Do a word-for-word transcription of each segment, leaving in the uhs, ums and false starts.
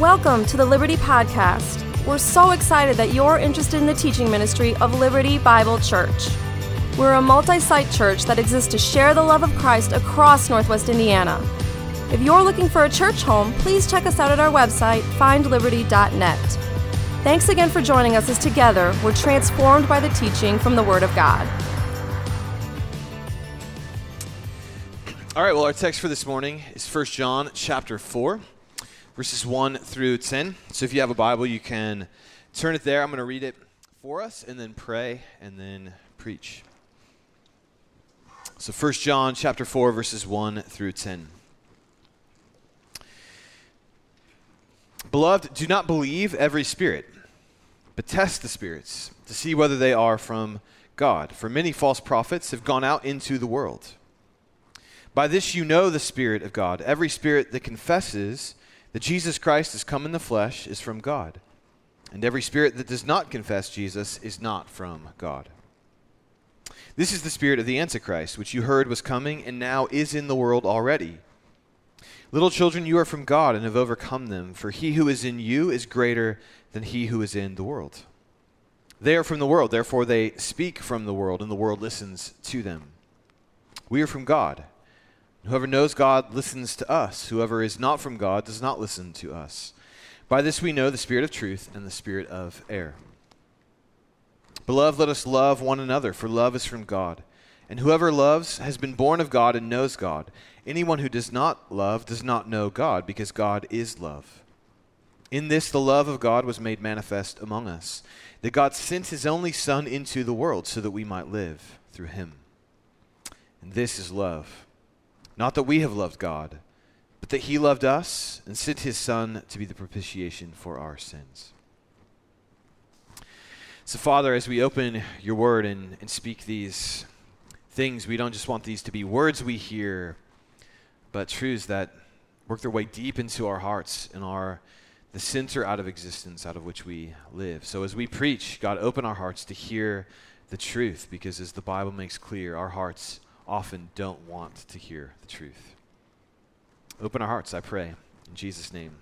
Welcome to the Liberty Podcast. We're so excited that you're interested in the teaching ministry of Liberty Bible Church. We're a multi-site church that exists to share the love of Christ across Northwest Indiana. If you're looking for a church home, please check us out at our website, find liberty dot net. Thanks again for joining us as together we're transformed by the teaching from the Word of God. All right, well, our text for this morning is First John chapter four, verses one through ten. So if you have a Bible, you can turn it there. I'm going to read it for us and then pray and then preach. So First John chapter four, verses one through ten. Beloved, do not believe every spirit, but test the spirits to see whether they are from God. For many false prophets have gone out into the world. By this you know the Spirit of God. Every spirit that confesses that Jesus Christ has come in the flesh is from God. And every spirit that does not confess Jesus is not from God. This is the spirit of the Antichrist, which you heard was coming and now is in the world already. Little children, you are from God and have overcome them, for he who is in you is greater than he who is in the world. They are from the world, therefore they speak from the world, and the world listens to them. We are from God. Whoever knows God listens to us. Whoever is not from God does not listen to us. By this we know the spirit of truth and the spirit of error. Beloved, let us love one another, for love is from God. And whoever loves has been born of God and knows God. Anyone who does not love does not know God, because God is love. In this the love of God was made manifest among us, that God sent his only Son into the world so that we might live through him. And this is love. Not that we have loved God, but that he loved us and sent his Son to be the propitiation for our sins. So, Father, as we open your word and, and speak these things, we don't just want these to be words we hear, but truths that work their way deep into our hearts and are the center out of existence out of which we live. So as we preach, God, open our hearts to hear the truth, because as the Bible makes clear, our hearts often don't want to hear the truth. Open our hearts, I pray. In Jesus' name,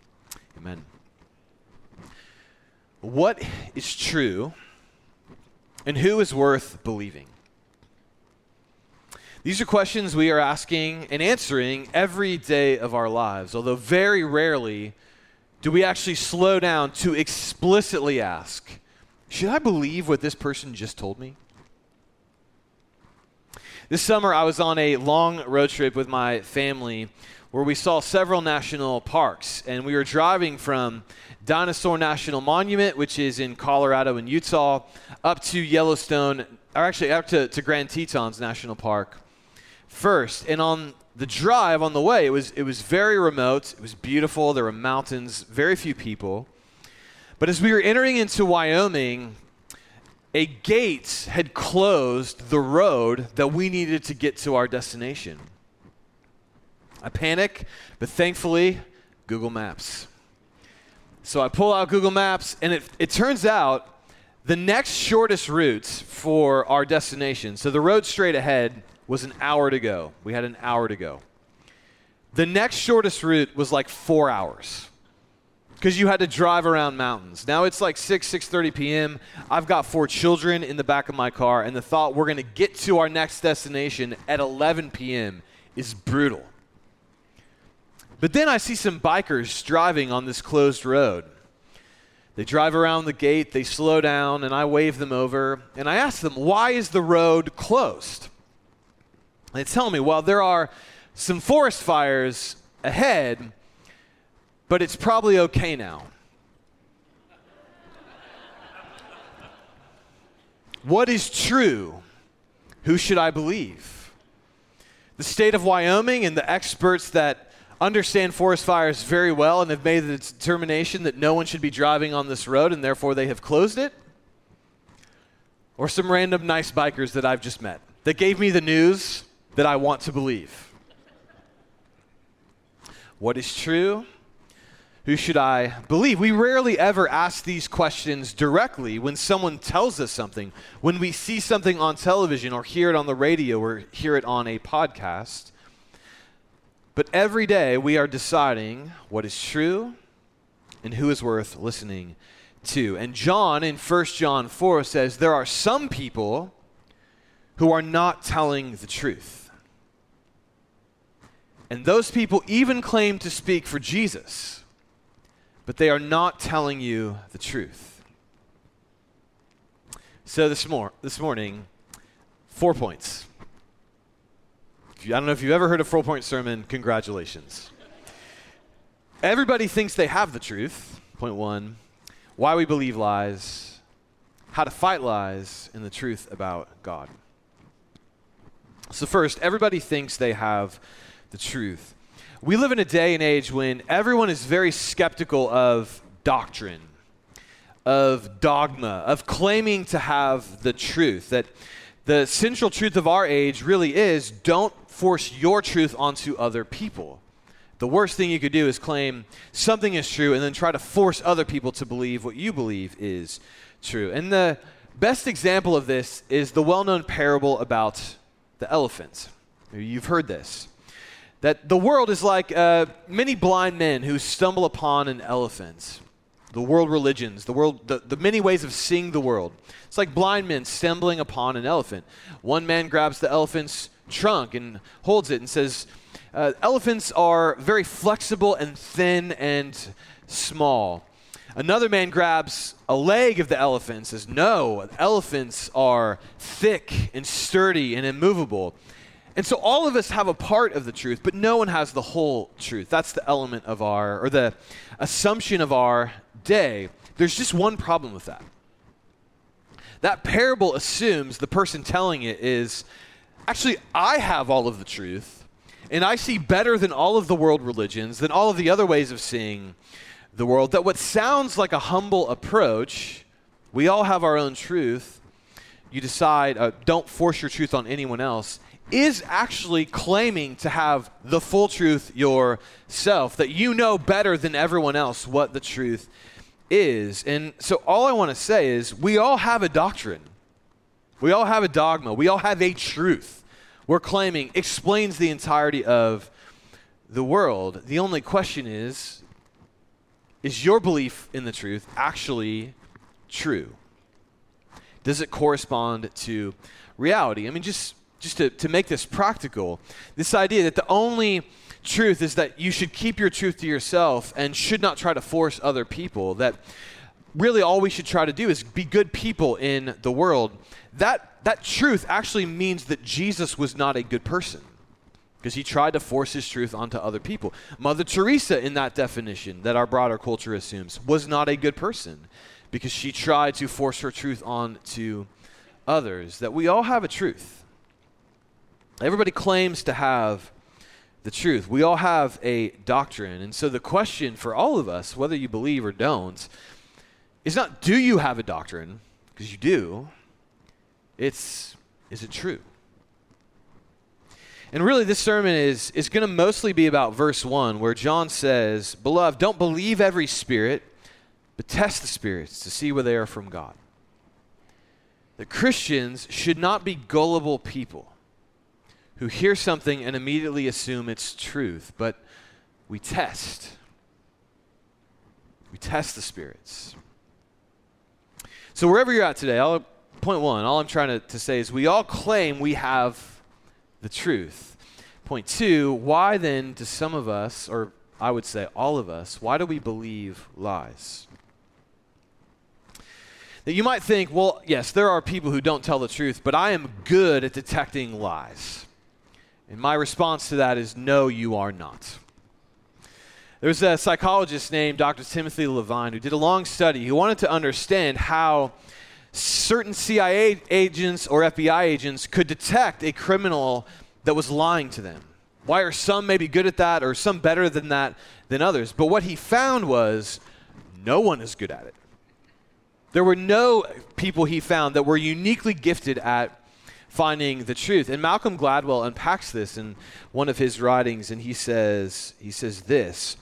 amen. What is true and who is worth believing? These are questions we are asking and answering every day of our lives, although very rarely do we actually slow down to explicitly ask, should I believe what this person just told me? This summer, I was on a long road trip with my family where we saw several national parks, and we were driving from Dinosaur National Monument, which is in Colorado and Utah, up to Yellowstone, or actually up to, to Grand Tetons National Park first. And on the drive on the way, it was, it was very remote. It was beautiful. There were mountains, very few people. But as we were entering into Wyoming, a gate had closed the road that we needed to get to our destination. I panic, but thankfully, Google Maps. So I pull out Google Maps, and it, it turns out the next shortest route for our destination, so the road straight ahead was an hour to go. We had an hour to go. The next shortest route was like four hours. Because you had to drive around mountains. Now it's like six, six thirty p.m. I've got four children in the back of my car, and the thought we're going to get to our next destination at eleven p.m. is brutal. But then I see some bikers driving on this closed road. They drive around the gate, they slow down, and I wave them over, and I ask them, why is the road closed? They tell me, well, there are some forest fires ahead, but it's probably okay now. What is true? Who should I believe? The state of Wyoming and the experts that understand forest fires very well and have made the determination that no one should be driving on this road and therefore they have closed it? Or some random nice bikers that I've just met that gave me the news that I want to believe? What is true? Who should I believe? We rarely ever ask these questions directly when someone tells us something, when we see something on television or hear it on the radio or hear it on a podcast. But every day we are deciding what is true and who is worth listening to. And John in First John four says, there are some people who are not telling the truth. And those people even claim to speak for Jesus, but they are not telling you the truth. So this, mor- this morning, four points. If you, I don't know if you've ever heard a four-point sermon, congratulations. Everybody thinks they have the truth, point one. Why we believe lies, how to fight lies, and the truth about God. So first, everybody thinks they have the truth. We live in a day and age when everyone is very skeptical of doctrine, of dogma, of claiming to have the truth, that the central truth of our age really is, don't force your truth onto other people. The worst thing you could do is claim something is true and then try to force other people to believe what you believe is true. And the best example of this is the well-known parable about the elephant. Maybe you've heard this, that the world is like uh, many blind men who stumble upon an elephant. The world religions, the world, the, the many ways of seeing the world. It's like blind men stumbling upon an elephant. One man grabs the elephant's trunk and holds it and says, Uh, elephants are very flexible and thin and small. Another man grabs a leg of the elephant and says, no, elephants are thick and sturdy and immovable. And so all of us have a part of the truth, but no one has the whole truth. That's the element of our, or the assumption of our day. There's just one problem with that. That parable assumes the person telling it is, actually, I have all of the truth, and I see better than all of the world religions, than all of the other ways of seeing the world, that what sounds like a humble approach, we all have our own truth, you decide, uh, don't force your truth on anyone else, is actually claiming to have the full truth yourself, that you know better than everyone else what the truth is. And so all I want to say is we all have a doctrine. We all have a dogma. We all have a truth we're claiming explains the entirety of the world. The only question is, is your belief in the truth actually true? Does it correspond to reality? I mean, just, just to, to make this practical, this idea that the only truth is that you should keep your truth to yourself and should not try to force other people, that really all we should try to do is be good people in the world. That that truth actually means that Jesus was not a good person because he tried to force his truth onto other people. Mother Teresa, in that definition that our broader culture assumes, was not a good person because she tried to force her truth onto others. That we all have a truth. Everybody claims to have the truth. We all have a doctrine. And so the question for all of us, whether you believe or don't, it's not, do you have a doctrine? Because you do. It's, is it true? And really, this sermon is, is going to mostly be about verse one, where John says, beloved, don't believe every spirit, but test the spirits to see whether they are from God. That Christians should not be gullible people who hear something and immediately assume it's truth, but we test. We test the spirits. So wherever you're at today, I'll, point one, all I'm trying to, to say is we all claim we have the truth. Point two, why then do some of us, or I would say all of us, why do we believe lies? That you might think, well, yes, there are people who don't tell the truth, but I am good at detecting lies. And my response to that is, no, you are not. There's a psychologist named Doctor Timothy Levine who did a long study. He wanted to understand how certain C I A agents or F B I agents could detect a criminal that was lying to them. Why are some maybe good at that or some better than that than others? But what he found was no one is good at it. There were no people he found that were uniquely gifted at finding the truth. And Malcolm Gladwell unpacks this in one of his writings, and he says, he says this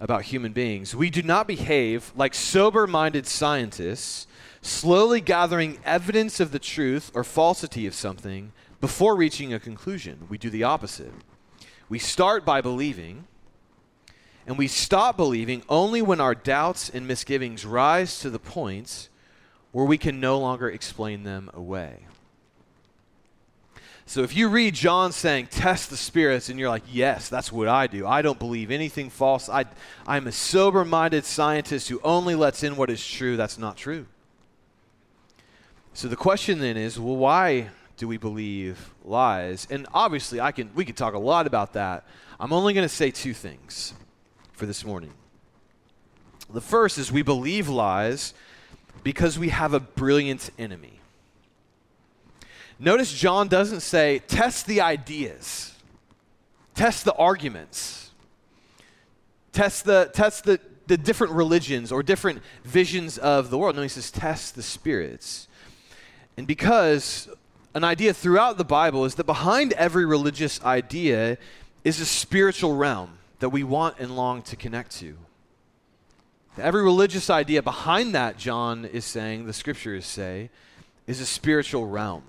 about human beings. We do not behave like sober-minded scientists, slowly gathering evidence of the truth or falsity of something before reaching a conclusion. We do the opposite. We start by believing, And we stop believing only when our doubts and misgivings rise to the point where we can no longer explain them away. So if you read John saying, test the spirits, and you're like, yes, that's what I do. I don't believe anything false. I, I'm a sober-minded scientist who only lets in what is true. That's not true. So the question then is, well, why do we believe lies? And obviously, I can we could talk a lot about that. I'm only going to say two things for this morning. The first is we believe lies because we have a brilliant enemy. Notice John doesn't say, test the ideas, test the arguments, test the test the, the different religions or different visions of the world. No, he says, test the spirits. And because an idea throughout the Bible is that behind every religious idea is a spiritual realm that we want and long to connect to. Every religious idea behind that, John is saying, the scriptures say, is a spiritual realm.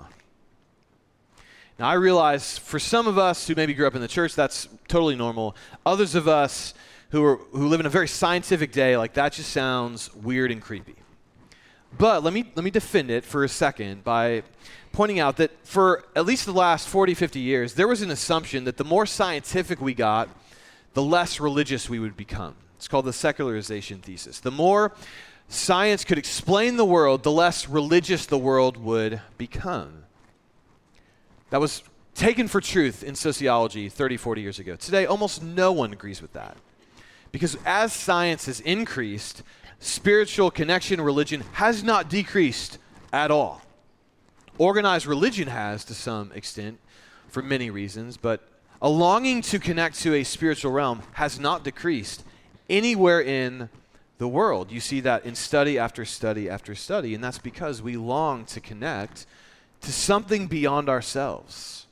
Now, I realize for some of us who maybe grew up in the church, that's totally normal. Others of us who are, who live in a very scientific day, like that just sounds weird and creepy. But let me let me defend it for a second by pointing out that for at least the last forty, fifty years, there was an assumption that the more scientific we got, the less religious we would become. It's called the secularization thesis. The more science could explain the world, the less religious the world would become. That was taken for truth in sociology thirty, forty years ago. Today, almost no one agrees with that. Because as science has increased, spiritual connection, religion, has not decreased at all. Organized religion has to some extent for many reasons, but a longing to connect to a spiritual realm has not decreased anywhere in the world. You see that in study after study after study, and that's because we long to connect to something beyond ourselves.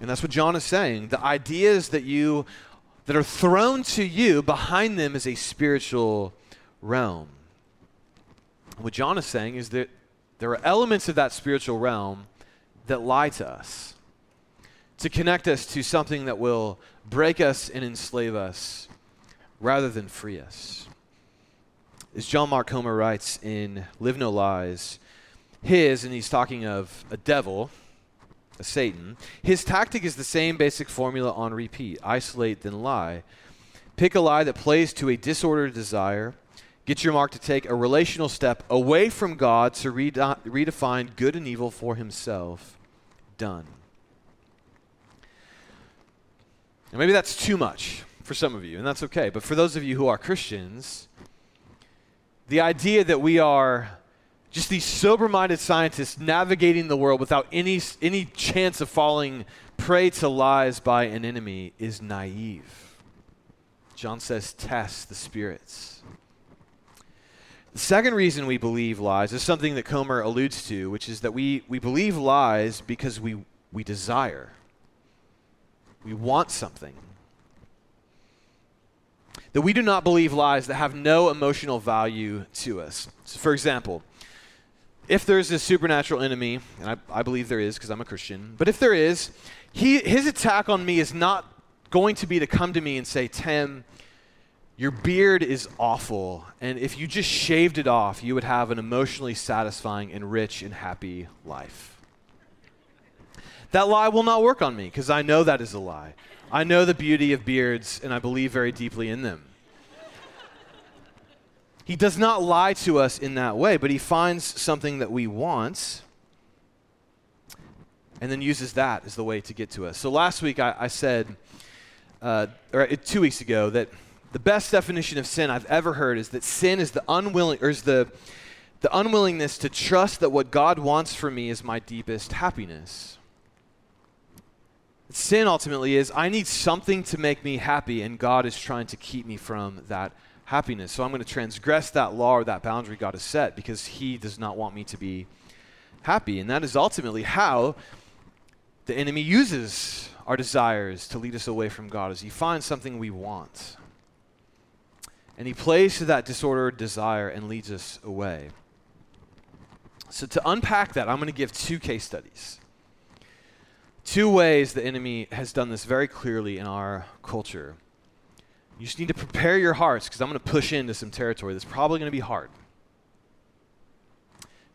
And that's what John is saying. The ideas that you that are thrown to you, behind them is a spiritual realm. What John is saying is that there are elements of that spiritual realm that lie to us, to connect us to something that will break us and enslave us rather than free us. As John Mark Comer writes in Live No Lies, his, and he's talking of a devil, a Satan, his tactic is the same basic formula on repeat: isolate, then lie. Pick a lie that plays to a disordered desire. Get your mark to take a relational step away from God to re- redefine good and evil for himself. Done. And maybe that's too much for some of you, and that's okay. But for those of you who are Christians, the idea that we are just these sober-minded scientists navigating the world without any any chance of falling prey to lies by an enemy is naive. John says, test the spirits. The second reason we believe lies is something that Comer alludes to, which is that we, we believe lies because we, we desire. We want something. That we do not believe lies that have no emotional value to us. So for example, if there's a supernatural enemy, and I, I believe there is because I'm a Christian, but if there is, he, his attack on me is not going to be to come to me and say, Tim, your beard is awful, and if you just shaved it off, you would have an emotionally satisfying and rich and happy life. That lie will not work on me because I know that is a lie. I know the beauty of beards, and I believe very deeply in them. He does not lie to us in that way, but he finds something that we want and then uses that as the way to get to us. So last week I, I said, uh, or two weeks ago, that the best definition of sin I've ever heard is that sin is the unwilling, or is the, the unwillingness to trust that what God wants for me is my deepest happiness. Sin ultimately is, I need something to make me happy, and God is trying to keep me from that happiness. So I'm going to transgress that law or that boundary God has set because he does not want me to be happy. And that is ultimately how the enemy uses our desires to lead us away from God, is he finds something we want. And he plays to that disordered desire and leads us away. So to unpack that, I'm going to give two case studies. Two ways the enemy has done this very clearly in our culture. You just need to prepare your hearts because I'm going to push into some territory that's probably going to be hard.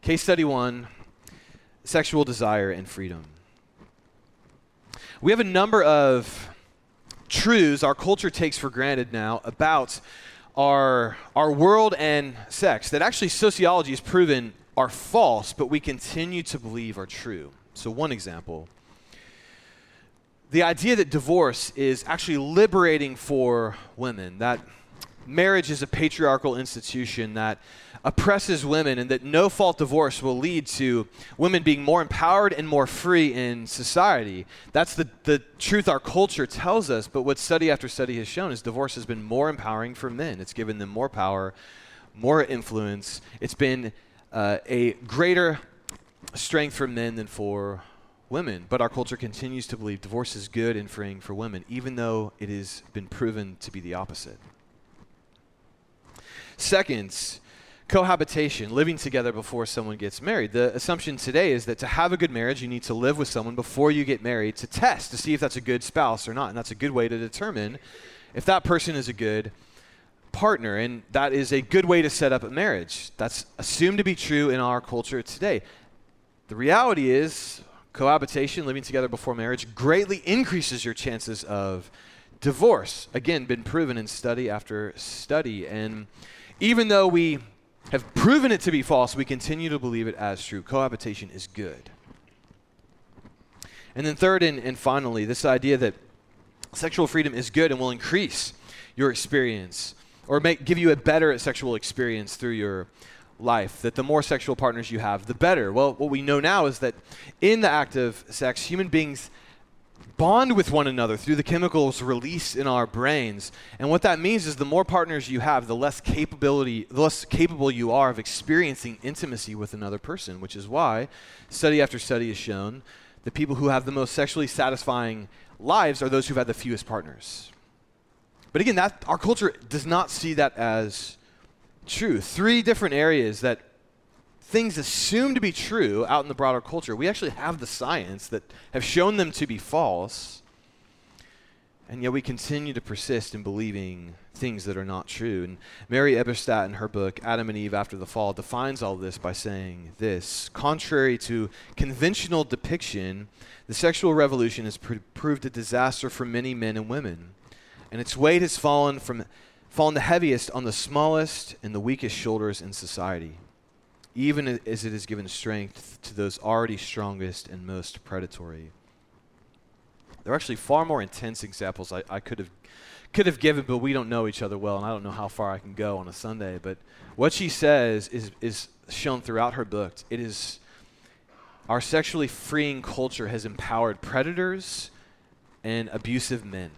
Case study one, sexual desire and freedom. We have a number of truths our culture takes for granted now about our, our world and sex that actually sociology has proven are false, but we continue to believe are true. So one example, the idea that divorce is actually liberating for women, that marriage is a patriarchal institution that oppresses women and that no-fault divorce will lead to women being more empowered and more free in society. That's the, the truth our culture tells us, but what study after study has shown is divorce has been more empowering for men. It's given them more power, more influence. It's been uh, a greater strength for men than for women, but our culture continues to believe divorce is good and freeing for women, even though it has been proven to be the opposite. Second, cohabitation, living together before someone gets married. The assumption today is that to have a good marriage, you need to live with someone before you get married to test, to see if that's a good spouse or not, and that's a good way to determine if that person is a good partner, and that is a good way to set up a marriage. That's assumed to be true in our culture today. The reality is, cohabitation, living together before marriage, greatly increases your chances of divorce. Again, been proven in study after study. And even though we have proven it to be false, we continue to believe it as true. Cohabitation is good. And then third and, and finally, this idea that sexual freedom is good and will increase your experience or make, give you a better sexual experience through your life, that the more sexual partners you have, the better. Well, what we know now is that in the act of sex, human beings bond with one another through the chemicals released in our brains. And what that means is the more partners you have, the less capability, the less capable you are of experiencing intimacy with another person, which is why study after study has shown that people who have the most sexually satisfying lives are those who've had the fewest partners. But again, that our culture does not see that as true. Three different areas that things assumed to be true out in the broader culture, we actually have the science that have shown them to be false, and yet we continue to persist in believing things that are not true. And Mary Eberstadt, in her book, Adam and Eve After the Fall, defines all this by saying this: contrary to conventional depiction, the sexual revolution has pr- proved a disaster for many men and women, and its weight has fallen from fallen the heaviest on the smallest and the weakest shoulders in society, even as it has given strength to those already strongest and most predatory. There are actually far more intense examples I, I could have could have given, but we don't know each other well, and I don't know how far I can go on a Sunday. But what she says is is shown throughout her book. It is our sexually freeing culture has empowered predators and abusive men,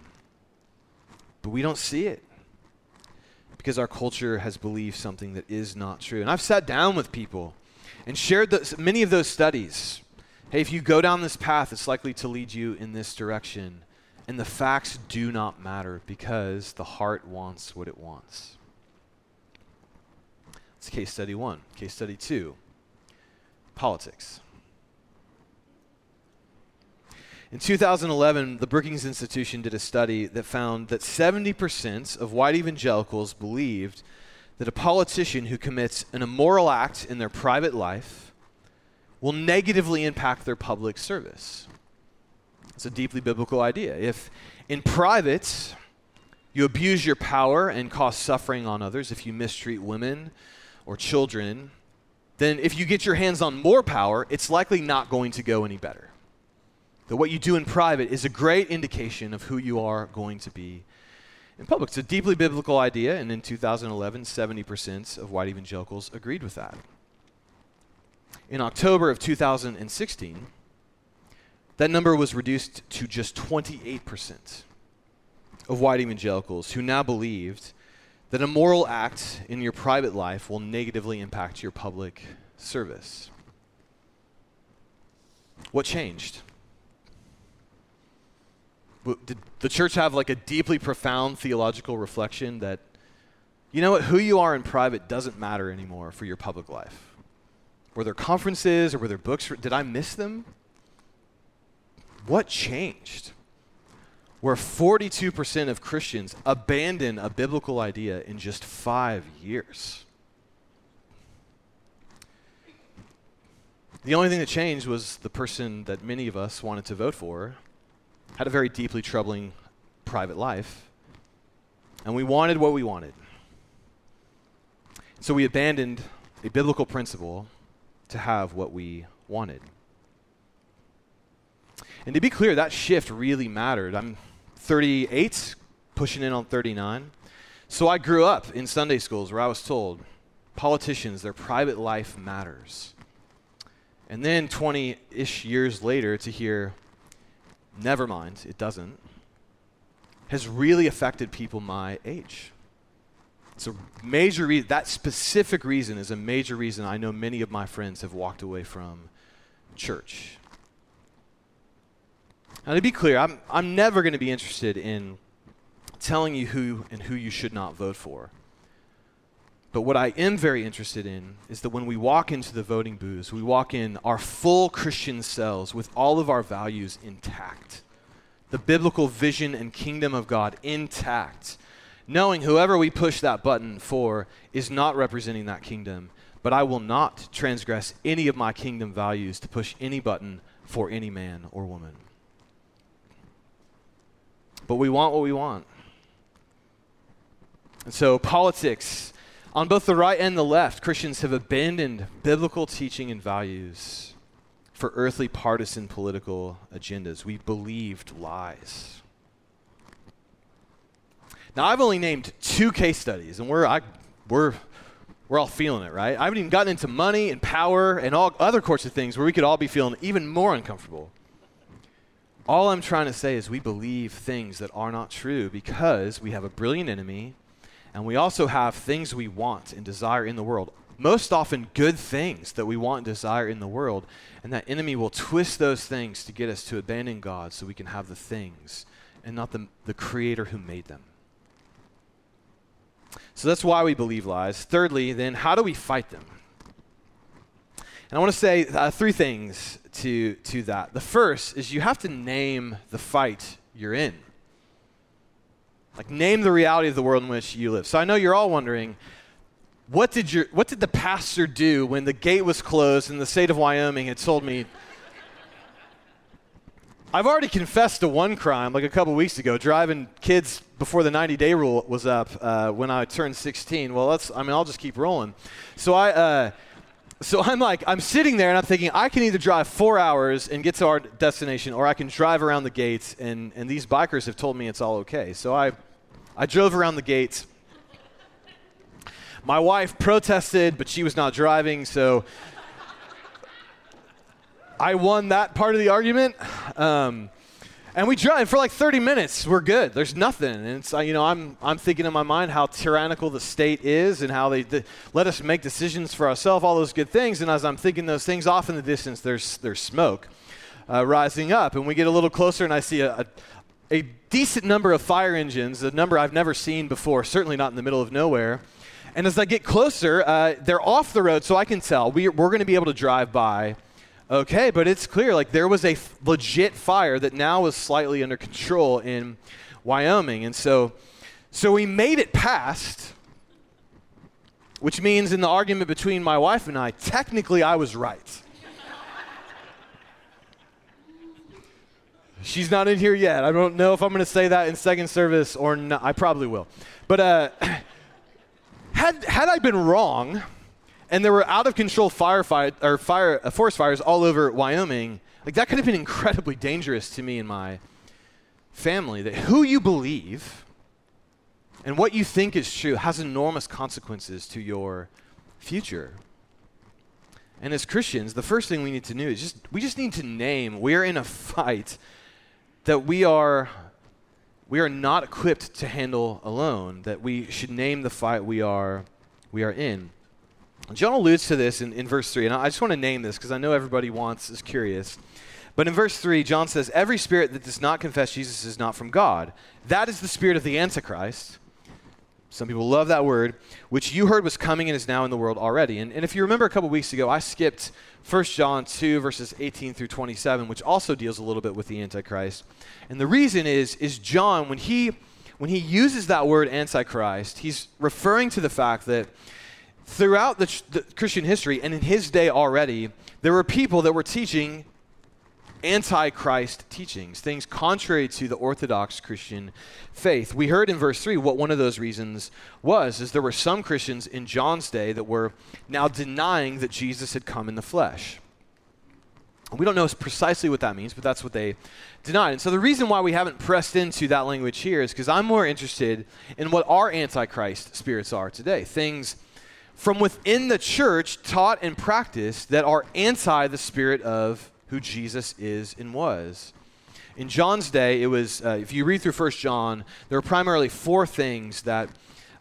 but we don't see it, because our culture has believed something that is not true. And I've sat down with people and shared those, many of those studies. Hey, if you go down this path, it's likely to lead you in this direction. And the facts do not matter because the heart wants what it wants. That's case study one. Case study two, politics. In two thousand eleven, the Brookings Institution did a study that found that seventy percent of white evangelicals believed that a politician who commits an immoral act in their private life will negatively impact their public service. It's a deeply biblical idea. If in private you abuse your power and cause suffering on others, if you mistreat women or children, then if you get your hands on more power, it's likely not going to go any better. That what you do in private is a great indication of who you are going to be in public. It's a deeply biblical idea, and in two thousand eleven, seventy percent of white evangelicals agreed with that. In October of two thousand sixteen, that number was reduced to just twenty-eight percent of white evangelicals who now believed that a moral act in your private life will negatively impact your public service. What changed? Did the church have like a deeply profound theological reflection that, you know what, who you are in private doesn't matter anymore for your public life? Were there conferences or were there books? Did I miss them? What changed? where forty-two percent of Christians abandon a biblical idea in just five years. The only thing that changed was the person that many of us wanted to vote for had a very deeply troubling private life, and we wanted what we wanted. So we abandoned a biblical principle to have what we wanted. And to be clear, that shift really mattered. I'm thirty-eight, pushing in on thirty-nine. So I grew up in Sunday schools where I was told politicians, their private life matters. And then twenty-ish years later to hear, never mind, it doesn't, has really affected people my age. It's a major reason, that specific reason is a major reason I know many of my friends have walked away from church. Now, to be clear, I'm I'm never going to be interested in telling you who and who you should not vote for. But what I am very interested in is that when we walk into the voting booths, we walk in our full Christian selves with all of our values intact, the biblical vision and kingdom of God intact, knowing whoever we push that button for is not representing that kingdom, but I will not transgress any of my kingdom values to push any button for any man or woman. But we want what we want. And so politics, on both the right and the left, Christians have abandoned biblical teaching and values for earthly partisan political agendas. We believed lies. Now, I've only named two case studies, and we're I, we're we're all feeling it, right? I haven't even gotten into money and power and all other sorts of things where we could all be feeling even more uncomfortable. All I'm trying to say is we believe things that are not true because we have a brilliant enemy, and we also have things we want and desire in the world, most often good things that we want and desire in the world, and that enemy will twist those things to get us to abandon God so we can have the things and not the, the creator who made them. So that's why we believe lies. Thirdly, then, how do we fight them? And I want to say uh, three things to, to that. The first is you have to name the fight you're in. Like, name the reality of the world in which you live. So I know you're all wondering, what did your what did the pastor do when the gate was closed and the state of Wyoming had told me? I've already confessed to one crime like a couple weeks ago, driving kids before the ninety-day rule was up uh, when I turned sixteen. Well, that's I mean, I'll just keep rolling. So I... Uh, So I'm like, I'm sitting there and I'm thinking, I can either drive four hours and get to our destination, or I can drive around the gates, and, and these bikers have told me it's all okay. So I I drove around the gates. My wife protested, but she was not driving, so I won that part of the argument. Um, and we drive for like thirty minutes. We're good. There's nothing. And it's, you know, I'm I'm thinking in my mind how tyrannical the state is and how they de- let us make decisions for ourselves, all those good things. And as I'm thinking those things, off in the distance, there's there's smoke uh, rising up. And we get a little closer, and I see a, a, a decent number of fire engines, a number I've never seen before, certainly not in the middle of nowhere. And as I get closer, uh, they're off the road, so I can tell we, we're going to be able to drive by. Okay, but it's clear, like, there was a f- legit fire that now was slightly under control in Wyoming. And so so we made it past, which means in the argument between my wife and I, technically I was right. She's not in here yet. I don't know if I'm going to say that in second service or not. I probably will. But uh, had had I been wrong, and there were out-of-control firefight or fire uh, forest fires all over Wyoming, like, that could have been incredibly dangerous to me and my family. That who you believe and what you think is true has enormous consequences to your future. And as Christians, the first thing we need to do is just we just need to name we're in a fight that we are we are not equipped to handle alone. That we should name the fight we are we are in. John alludes to this in, in verse three, and I just want to name this because I know everybody wants, is curious. But in verse three, John says, every spirit that does not confess Jesus is not from God. That is the spirit of the Antichrist. Some people love that word, which you heard was coming and is now in the world already. And, and if you remember a couple weeks ago, I skipped First John two, verses eighteen through twenty-seven, which also deals a little bit with the Antichrist. And the reason is, is John, when he, when he uses that word Antichrist, he's referring to the fact that throughout the, the Christian history and in his day already, there were people that were teaching Antichrist teachings, things contrary to the Orthodox Christian faith. We heard in verse three what one of those reasons was, is there were some Christians in John's day that were now denying that Jesus had come in the flesh. We don't know precisely what that means, but that's what they denied. And so the reason why we haven't pressed into that language here is because I'm more interested in what our Antichrist spirits are today, things from within the church taught and practiced that are anti the spirit of who Jesus is and was. In John's day, it was, uh, if you read through First John, there were primarily four things that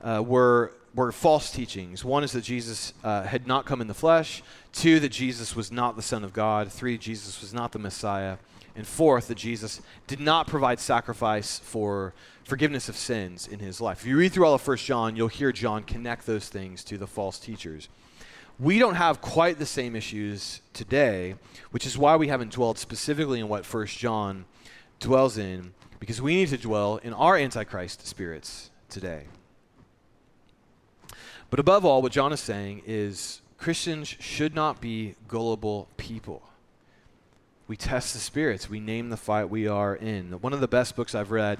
uh, were were false teachings. One is that Jesus uh, had not come in the flesh. Two, that Jesus was not the Son of God. Three, Jesus was not the Messiah. And fourth, that Jesus did not provide sacrifice for forgiveness of sins in his life. If you read through all of First John, you'll hear John connect those things to the false teachers. We don't have quite the same issues today, which is why we haven't dwelled specifically in what First John dwells in, because we need to dwell in our Antichrist spirits today. But above all, what John is saying is Christians should not be gullible people. We test the spirits. We name the fight we are in. One of the best books I've read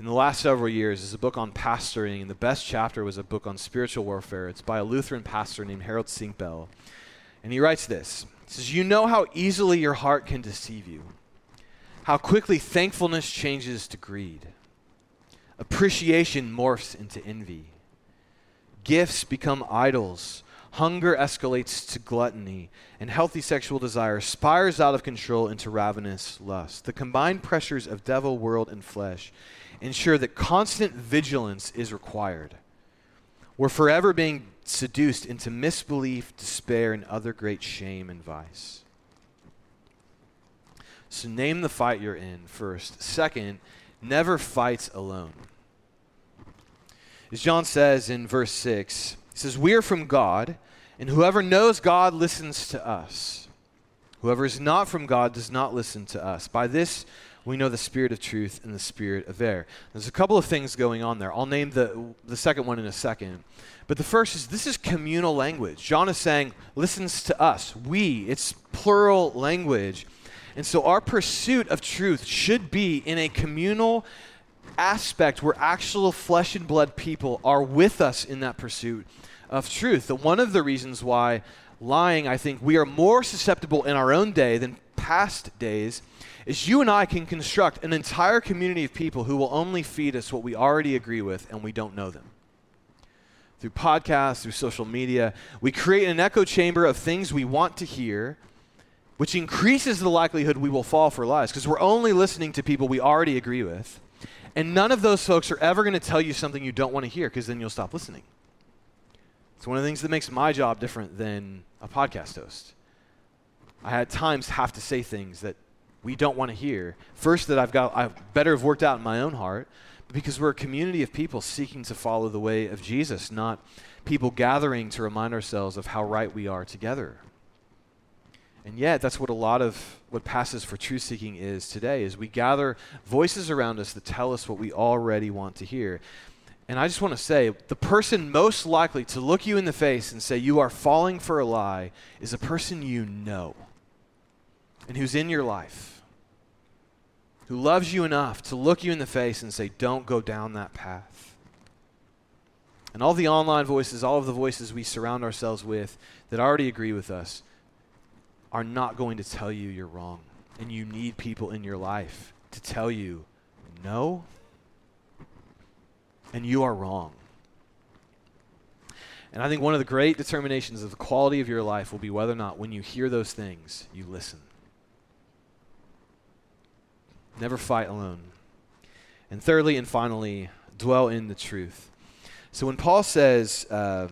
in the last several years is a book on pastoring, and the best chapter was a book on spiritual warfare. It's by a Lutheran pastor named Harold Sinkbell. And he writes this. He says, "You know how easily your heart can deceive you, how quickly thankfulness changes to greed. Appreciation morphs into envy. Gifts become idols. Hunger escalates to gluttony, and healthy sexual desire spires out of control into ravenous lust. The combined pressures of devil, world, and flesh ensure that constant vigilance is required. We're forever being seduced into misbelief, despair, and other great shame and vice." So name the fight you're in first. Second, never fight alone. As John says in verse six, he says, "We are from God, and whoever knows God listens to us. Whoever is not from God does not listen to us. By this we know the spirit of truth and the spirit of error." There's a couple of things going on there. I'll name the, the second one in a second. But the first is, this is communal language. John is saying, listens to us, we. It's plural language. And so our pursuit of truth should be in a communal aspect where actual flesh and blood people are with us in that pursuit of truth. That one of the reasons why lying, I think, we are more susceptible in our own day than past days is you and I can construct an entire community of people who will only feed us what we already agree with and we don't know them. Through podcasts, through social media, we create an echo chamber of things we want to hear, which increases the likelihood we will fall for lies because we're only listening to people we already agree with. And none of those folks are ever going to tell you something you don't want to hear because then you'll stop listening. It's one of the things that makes my job different than a podcast host. I at times have to say things that we don't want to hear. First, that I've got, I better have worked out in my own heart, but because we're a community of people seeking to follow the way of Jesus, not people gathering to remind ourselves of how right we are together. And yet, that's what a lot of what passes for truth-seeking is today, is we gather voices around us that tell us what we already want to hear. And I just want to say, the person most likely to look you in the face and say you are falling for a lie is a person you know and who's in your life, who loves you enough to look you in the face and say, don't go down that path. And all the online voices, all of the voices we surround ourselves with that already agree with us are not going to tell you you're wrong. And you need people in your life to tell you no, and you are wrong. And I think one of the great determinations of the quality of your life will be whether or not when you hear those things, you listen. Never fight alone. And thirdly and finally, dwell in the truth. So when Paul says, uh,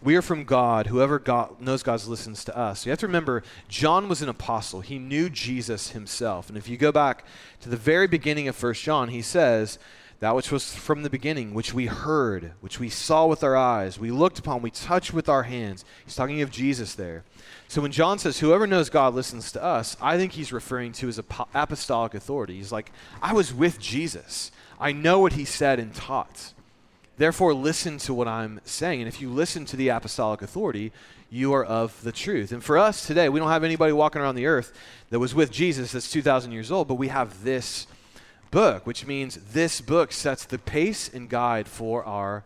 we are from God, whoever God knows God listens to us, you have to remember, John was an apostle. He knew Jesus himself. And if you go back to the very beginning of First John, he says that which was from the beginning, which we heard, which we saw with our eyes, we looked upon, we touched with our hands. He's talking of Jesus there. So when John says, whoever knows God listens to us, I think he's referring to his ap- apostolic authority. He's like, I was with Jesus. I know what he said and taught. Therefore, listen to what I'm saying. And if you listen to the apostolic authority, you are of the truth. And for us today, we don't have anybody walking around the earth that was with Jesus that's two thousand years old, but we have this book, which means this book sets the pace and guide for our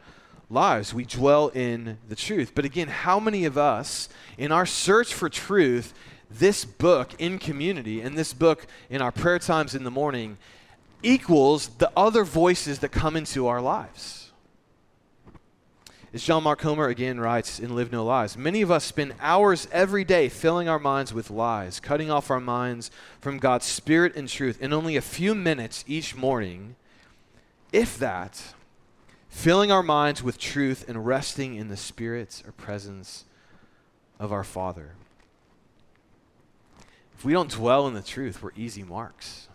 lives. We dwell in the truth. But again, how many of us, in our search for truth, this book in community and this book in our prayer times in the morning equals the other voices that come into our lives? As John Mark Comer again writes in Live No Lies, many of us spend hours every day filling our minds with lies, cutting off our minds from God's spirit and truth in only a few minutes each morning, if that, filling our minds with truth and resting in the spirit or presence of our Father. If we don't dwell in the truth, we're easy marks.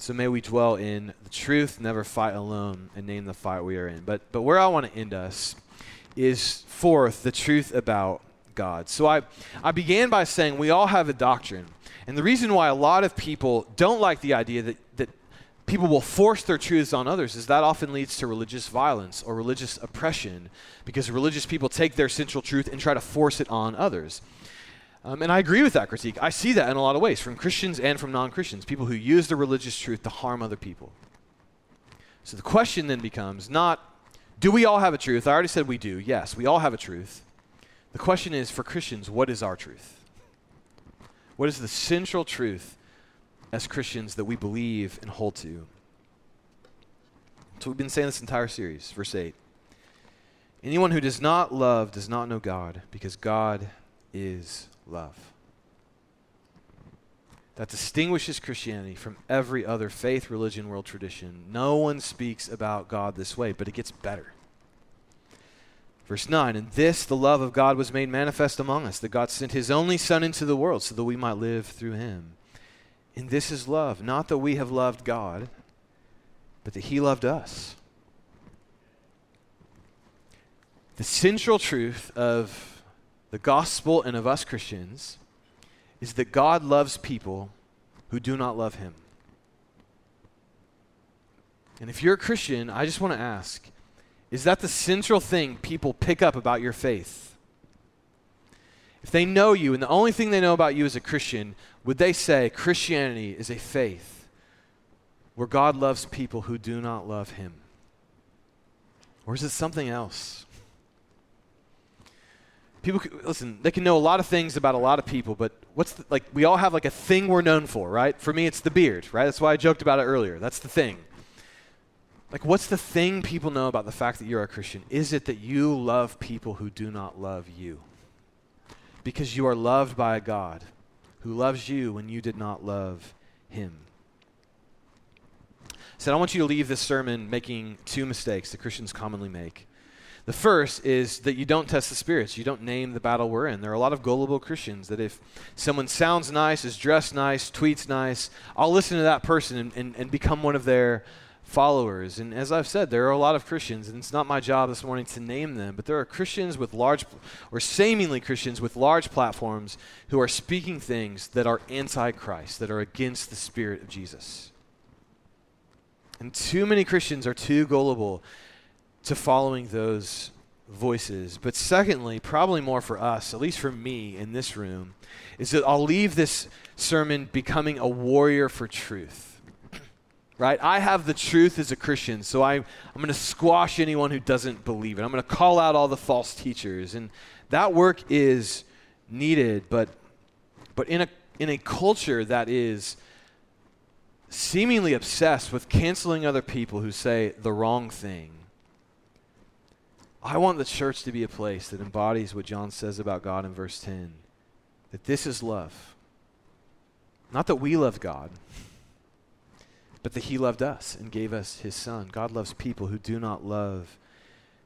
So may we dwell in the truth, never fight alone, and name the fight we are in. But but where I want to end us is, fourth, the truth about God. So I, I began by saying we all have a doctrine. And the reason why a lot of people don't like the idea that, that people will force their truths on others is that often leads to religious violence or religious oppression, because religious people take their central truth and try to force it on others. Um, and I agree with that critique. I see that in a lot of ways, from Christians and from non-Christians, people who use the religious truth to harm other people. So the question then becomes not, do we all have a truth? I already said we do. Yes, we all have a truth. The question is, for Christians, what is our truth? What is the central truth as Christians that we believe and hold to? So we've been saying this entire series, verse eight. Anyone who does not love does not know God, because God is love. That distinguishes Christianity from every other faith, religion, world tradition. No one speaks about God this way, but it gets better. Verse nine, in this the love of God was made manifest among us, that God sent his only Son into the world so that we might live through him. And this is love, not that we have loved God, but that he loved us. The central truth of the gospel and of us Christians is that God loves people who do not love him. And if you're a Christian, I just want to ask, is that the central thing people pick up about your faith? If they know you and the only thing they know about you as a Christian, would they say Christianity is a faith where God loves people who do not love him? Or is it something else? People, listen, they can know a lot of things about a lot of people, but what's the, like, we all have like a thing we're known for, right? For me, it's the beard, right? That's why I joked about it earlier. That's the thing. Like, what's the thing people know about the fact that you're a Christian? Is it that you love people who do not love you? Because you are loved by a God who loves you when you did not love him. So I want you to leave this sermon making two mistakes that Christians commonly make. The first is that you don't test the spirits. You don't name the battle we're in. There are a lot of gullible Christians that if someone sounds nice, is dressed nice, tweets nice, I'll listen to that person and, and, and become one of their followers. And as I've said, there are a lot of Christians, and it's not my job this morning to name them, but there are Christians with large, or seemingly Christians with large platforms who are speaking things that are anti-Christ, that are against the spirit of Jesus. And too many Christians are too gullible to following those voices. But secondly, probably more for us, at least for me in this room, is that I'll leave this sermon becoming a warrior for truth, right? I have the truth as a Christian, so I, I'm going to squash anyone who doesn't believe it. I'm going to call out all the false teachers, and that work is needed, but but in a in a culture that is seemingly obsessed with canceling other people who say the wrong thing, I want the church to be a place that embodies what John says about God in verse ten, that this is love. Not that we love God, but that he loved us and gave us his Son. God loves people who do not love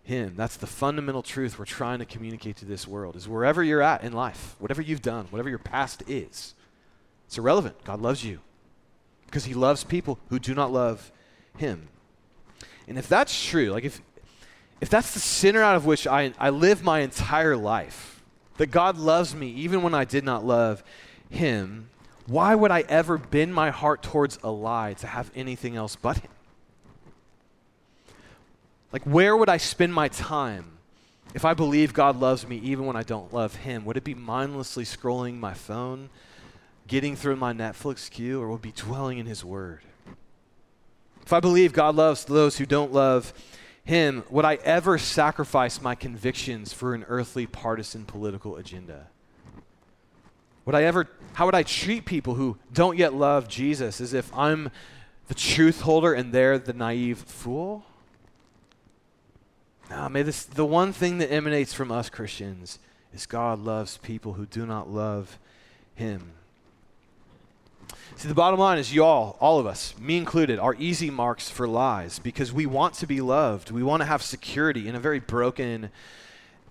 him. That's the fundamental truth we're trying to communicate to this world, is wherever you're at in life, whatever you've done, whatever your past is, it's irrelevant. God loves you because he loves people who do not love him. And if that's true, like if if that's the center out of which I, I live my entire life, that God loves me even when I did not love him, why would I ever bend my heart towards a lie to have anything else but him? Like, where would I spend my time if I believe God loves me even when I don't love him? Would it be mindlessly scrolling my phone, getting through my Netflix queue, or would it be dwelling in his word? If I believe God loves those who don't love him, would I ever sacrifice my convictions for an earthly partisan political agenda? Would I ever, how would I treat people who don't yet love Jesus as if I'm the truth holder and they're the naive fool? No, may this, the one thing that emanates from us Christians is God loves people who do not love him. See, the bottom line is y'all, all of us, me included, are easy marks for lies because we want to be loved. We want to have security in a very broken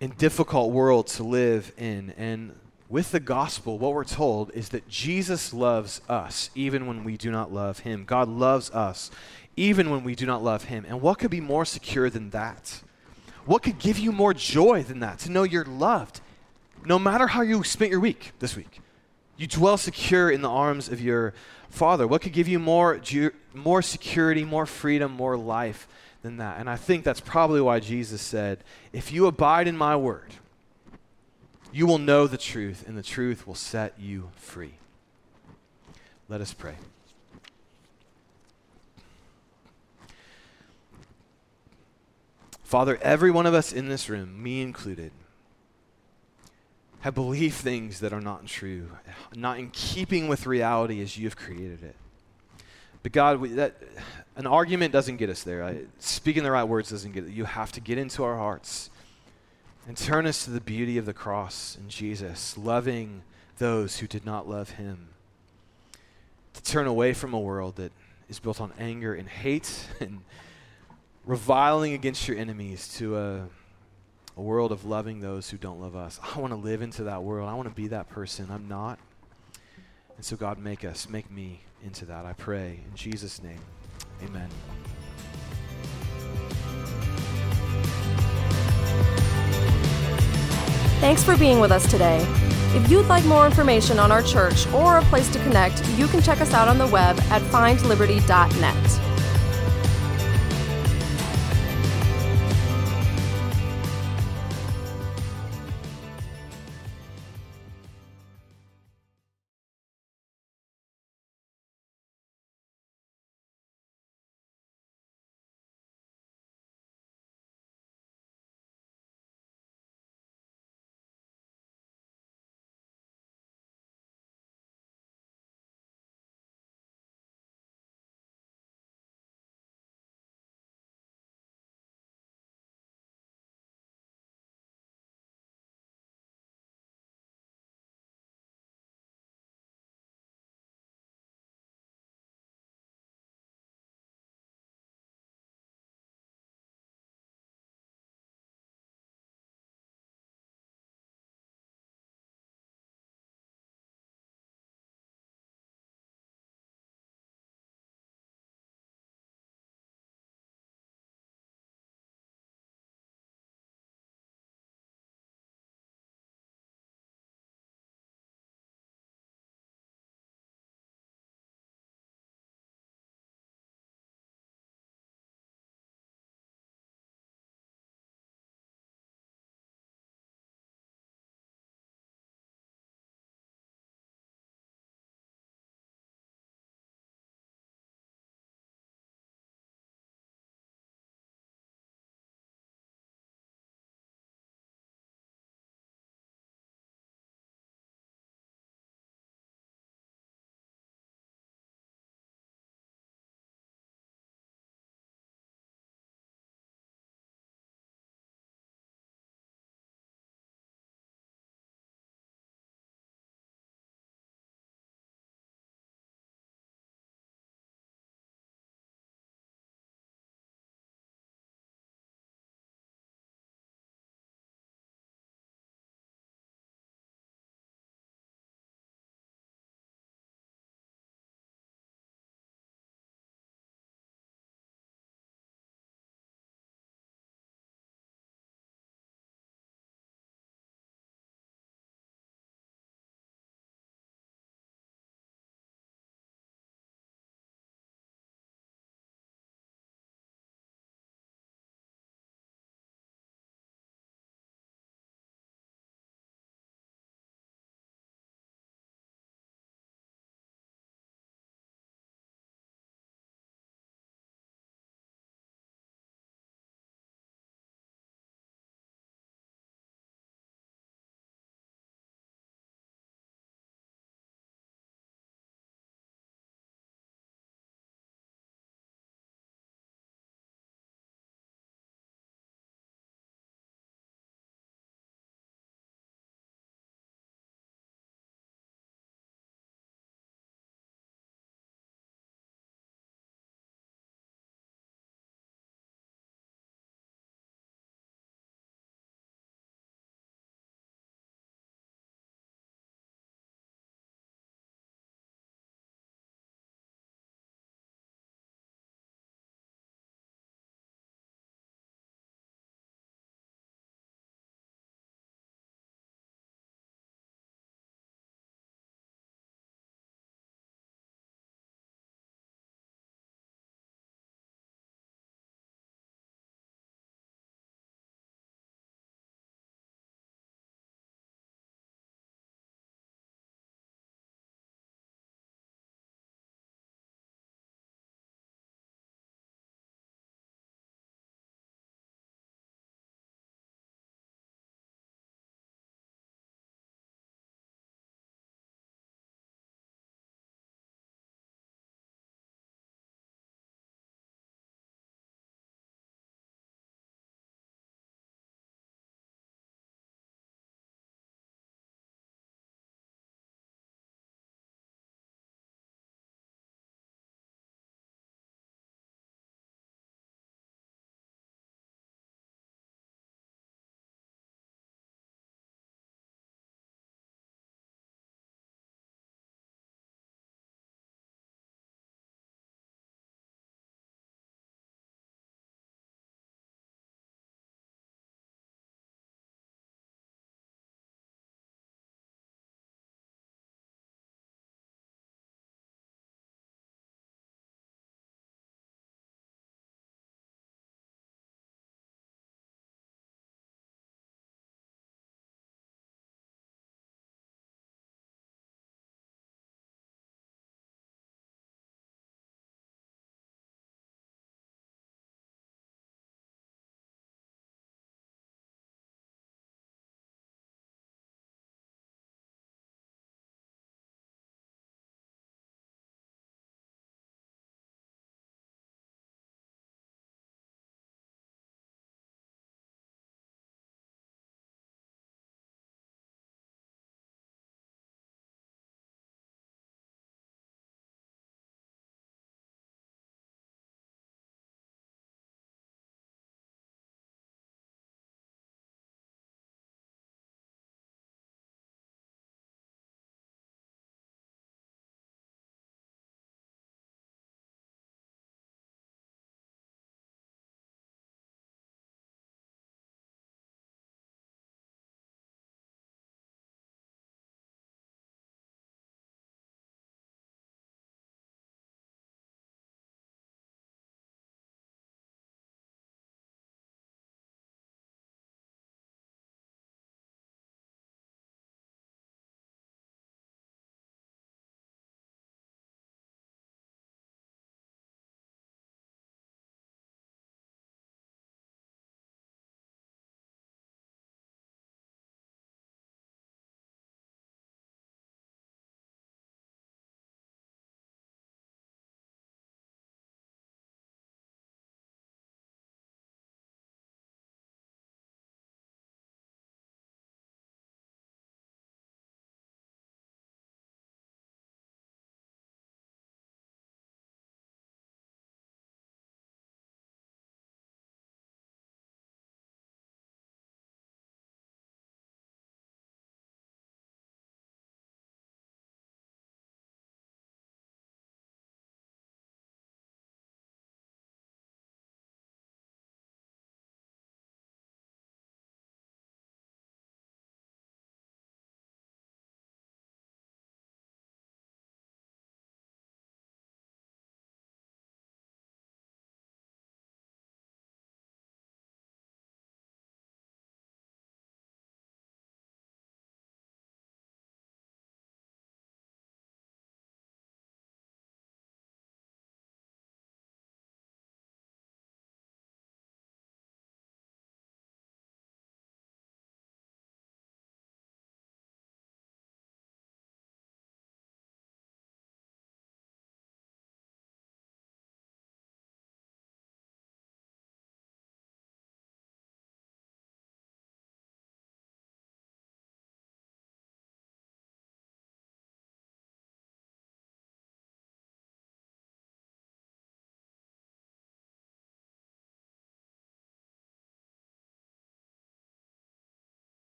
and difficult world to live in. And with the gospel, what we're told is that Jesus loves us even when we do not love him. God loves us even when we do not love him. And what could be more secure than that? What could give you more joy than that? To know you're loved, no matter how you spent your week this week. You dwell secure in the arms of your Father. What could give you more ju- more security, more freedom, more life than that? And I think that's probably why Jesus said, if you abide in my word, you will know the truth, and the truth will set you free. Let us pray. Father, every one of us in this room, me included, have believed things that are not true, not in keeping with reality as you have created it. But God, we, that, an argument doesn't get us there. Right? Speaking the right words doesn't get it. You have to get into our hearts and turn us to the beauty of the cross and Jesus, loving those who did not love him, to turn away from a world that is built on anger and hate and reviling against your enemies to a A world of loving those who don't love us. I want to live into that world. I want to be that person. I'm not. And so God, make us, make me into that. I pray in Jesus' name. Amen. Thanks for being with us today. If you'd like more information on our church or a place to connect, you can check us out on the web at find liberty dot net.